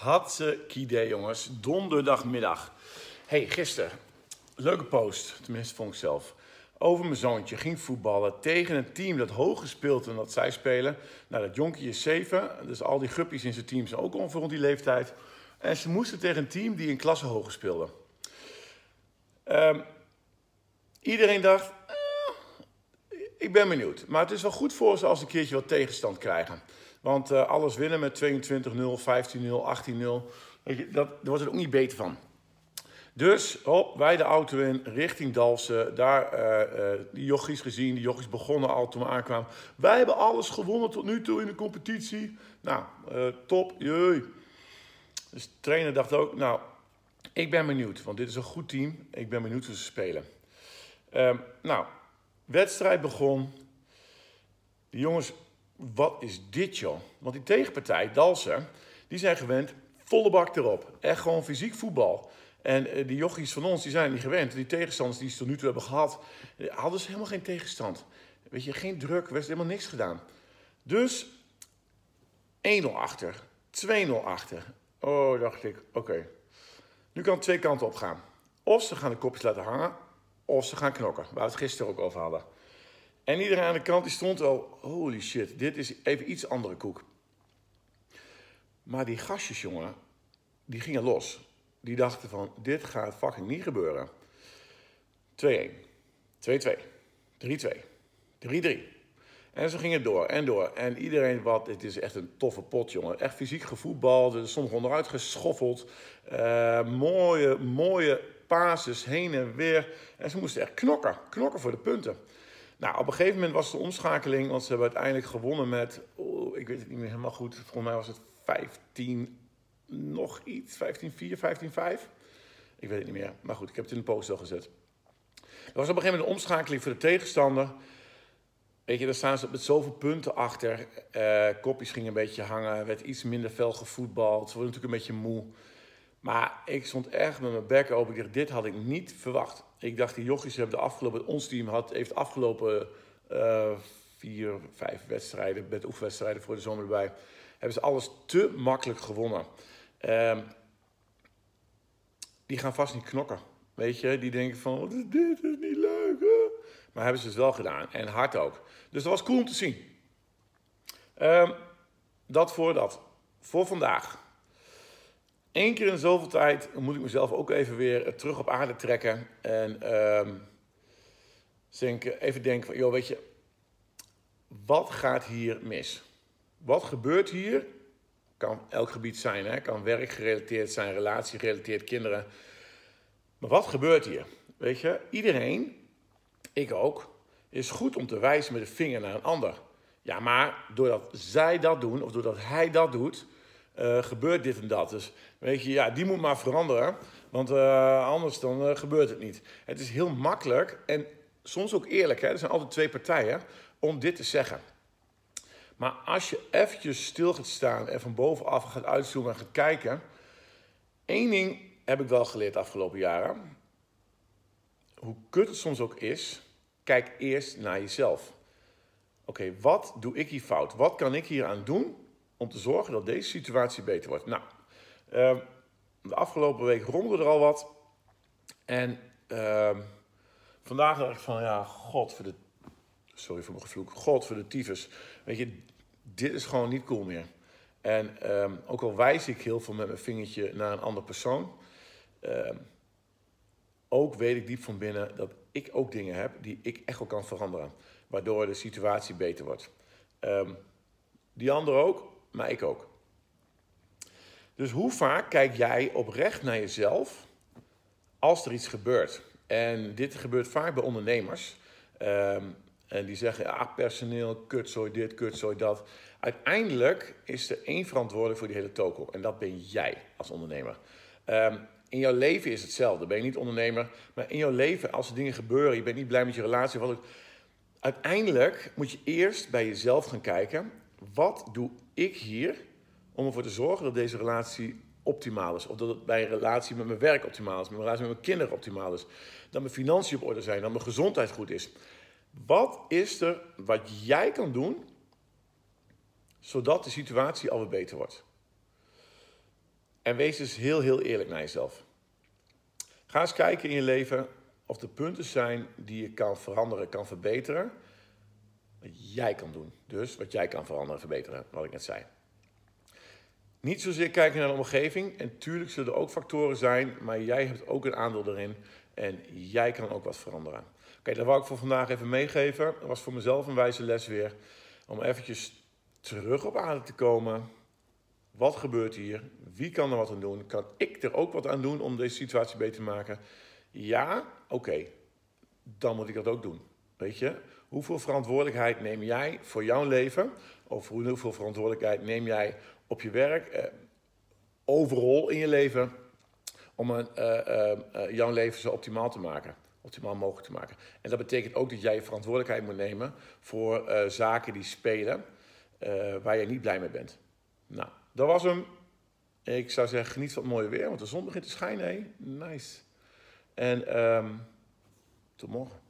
Hatsekide, jongens. Donderdagmiddag. Hey, gisteren. Leuke post. Tenminste, vond ik zelf. Over mijn zoontje. Ging voetballen tegen een team dat hoger speelt dan dat zij spelen. Nou, dat jonkie is 7. Dus al die guppies in zijn team zijn ook ongeveer rond die leeftijd. En ze moesten tegen een team die een klasse hoger speelde. Iedereen dacht... Ik ben benieuwd. Maar het is wel goed voor ze als ze een keertje wat tegenstand krijgen. Want alles winnen met 22-0, 15-0, 18-0. Daar wordt het ook niet beter van. Dus wij de auto in richting Dalfsen. Daar die jochies gezien. Die jochies begonnen al toen we aankwamen. Wij hebben alles gewonnen tot nu toe in de competitie. Nou, top. Jee. Dus de trainer dacht ook, nou, ik ben benieuwd. Want dit is een goed team. Ik ben benieuwd hoe ze spelen. Nou, wedstrijd begon. De jongens... Wat is dit, joh? Want die tegenpartij, Dalfsen, die zijn gewend volle bak erop. Echt gewoon fysiek voetbal. En die jochies van ons, die zijn niet gewend. Die tegenstanders die ze tot nu toe hebben gehad, hadden ze helemaal geen tegenstand. Weet je, geen druk, er werd helemaal niks gedaan. Dus 1-0 achter, 2-0 achter. Oh, dacht ik, oké. Nu kan het twee kanten op gaan. Of ze gaan de kopjes laten hangen, of ze gaan knokken. Waar we het gisteren ook over hadden. En iedereen aan de kant die stond al, holy shit, dit is even iets andere koek. Maar die gastjes, jongen, die gingen los. Die dachten van, dit gaat fucking niet gebeuren. 2-1, 2-2, 3-2, 3-3. En zo ging het door en door. En iedereen wat, het is echt een toffe pot, jongen. Echt fysiek gevoetbald, soms onderuit geschoffeld. Mooie passes heen en weer. En ze moesten echt knokken voor de punten. Nou, op een gegeven moment was de omschakeling, want ze hebben uiteindelijk gewonnen met... Oh, ik weet het niet meer helemaal goed. Volgens mij was het 15 nog iets. 15-4, 15-5. Ik weet het niet meer. Maar goed, ik heb het in de post al gezet. Er was op een gegeven moment een omschakeling voor de tegenstander. Weet je, daar staan ze met zoveel punten achter. Kopjes gingen een beetje hangen. Werd iets minder fel gevoetbald. Ze worden natuurlijk een beetje moe. Maar ik stond echt met mijn bek open. Ik dacht, dit had ik niet verwacht. Ik dacht, die jochies hebben de afgelopen... Ons team heeft de afgelopen 4, 5 wedstrijden... met oefenwedstrijden voor de zomer erbij... hebben ze alles te makkelijk gewonnen. Die gaan vast niet knokken. Weet je, die denken van... Dit is niet leuk, hè? Maar hebben ze het wel gedaan. En hard ook. Dus dat was cool om te zien. Dat. Voor vandaag... Eén keer in zoveel tijd moet ik mezelf ook even weer terug op aarde trekken. En even denken van, joh, weet je, wat gaat hier mis? Wat gebeurt hier? Kan elk gebied zijn, hè? Kan werk gerelateerd zijn, relatie gerelateerd, kinderen. Maar wat gebeurt hier? Weet je, iedereen, ik ook, is goed om te wijzen met de vinger naar een ander. Ja, maar doordat zij dat doen, of doordat hij dat doet... gebeurt dit en dat. Dus weet je, ja, die moet maar veranderen. Want anders dan gebeurt het niet. Het is heel makkelijk en soms ook eerlijk. Hè? Er zijn altijd twee partijen om dit te zeggen. Maar als je eventjes stil gaat staan en van bovenaf gaat uitzoomen en gaat kijken. Eén ding heb ik wel geleerd de afgelopen jaren. Hoe kut het soms ook is, kijk eerst naar jezelf. Oké, wat doe ik hier fout? Wat kan ik hier aan doen? Om te zorgen dat deze situatie beter wordt. Nou, de afgelopen week rommelde er al wat. En vandaag dacht ik van, ja, Sorry voor mijn gevloek. God voor de tyfus. Weet je, dit is gewoon niet cool meer. En ook al wijs ik heel veel met mijn vingertje naar een ander persoon... ook weet ik diep van binnen dat ik ook dingen heb die ik echt wel kan veranderen. Waardoor de situatie beter wordt. Die ander ook. Maar ik ook. Dus hoe vaak kijk jij oprecht naar jezelf als er iets gebeurt? En dit gebeurt vaak bij ondernemers. En die zeggen, ja, personeel, kutzooi dit, kutzooi dat. Uiteindelijk is er één verantwoordelijk voor die hele toko. En dat ben jij als ondernemer. In jouw leven is hetzelfde. Ben je niet ondernemer, maar in jouw leven als er dingen gebeuren... je bent niet blij met je relatie. Uiteindelijk moet je eerst bij jezelf gaan kijken... Wat doe ik hier om ervoor te zorgen dat deze relatie optimaal is? Of dat het bij een relatie met mijn werk optimaal is, met mijn relatie met mijn kinderen optimaal is. Dat mijn financiën op orde zijn, dat mijn gezondheid goed is. Wat is er wat jij kan doen, zodat de situatie alweer beter wordt? En wees dus heel eerlijk naar jezelf. Ga eens kijken in je leven of er punten zijn die je kan veranderen, kan verbeteren. Wat jij kan doen. Dus wat jij kan veranderen, verbeteren, wat ik net zei. Niet zozeer kijken naar de omgeving. En tuurlijk zullen er ook factoren zijn, maar jij hebt ook een aandeel erin. En jij kan ook wat veranderen. Oké, dat wou ik voor vandaag even meegeven. Dat was voor mezelf een wijze les weer. Om eventjes terug op aarde te komen. Wat gebeurt hier? Wie kan er wat aan doen? Kan ik er ook wat aan doen om deze situatie beter te maken? Ja, oké. Dan moet ik dat ook doen. Weet je, hoeveel verantwoordelijkheid neem jij voor jouw leven? Of hoeveel verantwoordelijkheid neem jij op je werk? Overal in je leven. Om jouw leven zo optimaal te maken. Optimaal mogelijk te maken. En dat betekent ook dat jij je verantwoordelijkheid moet nemen voor zaken die spelen waar je niet blij mee bent. Nou, dat was hem. Ik zou zeggen, geniet van het mooie weer, want de zon begint te schijnen. Hey? Nice. En tot morgen.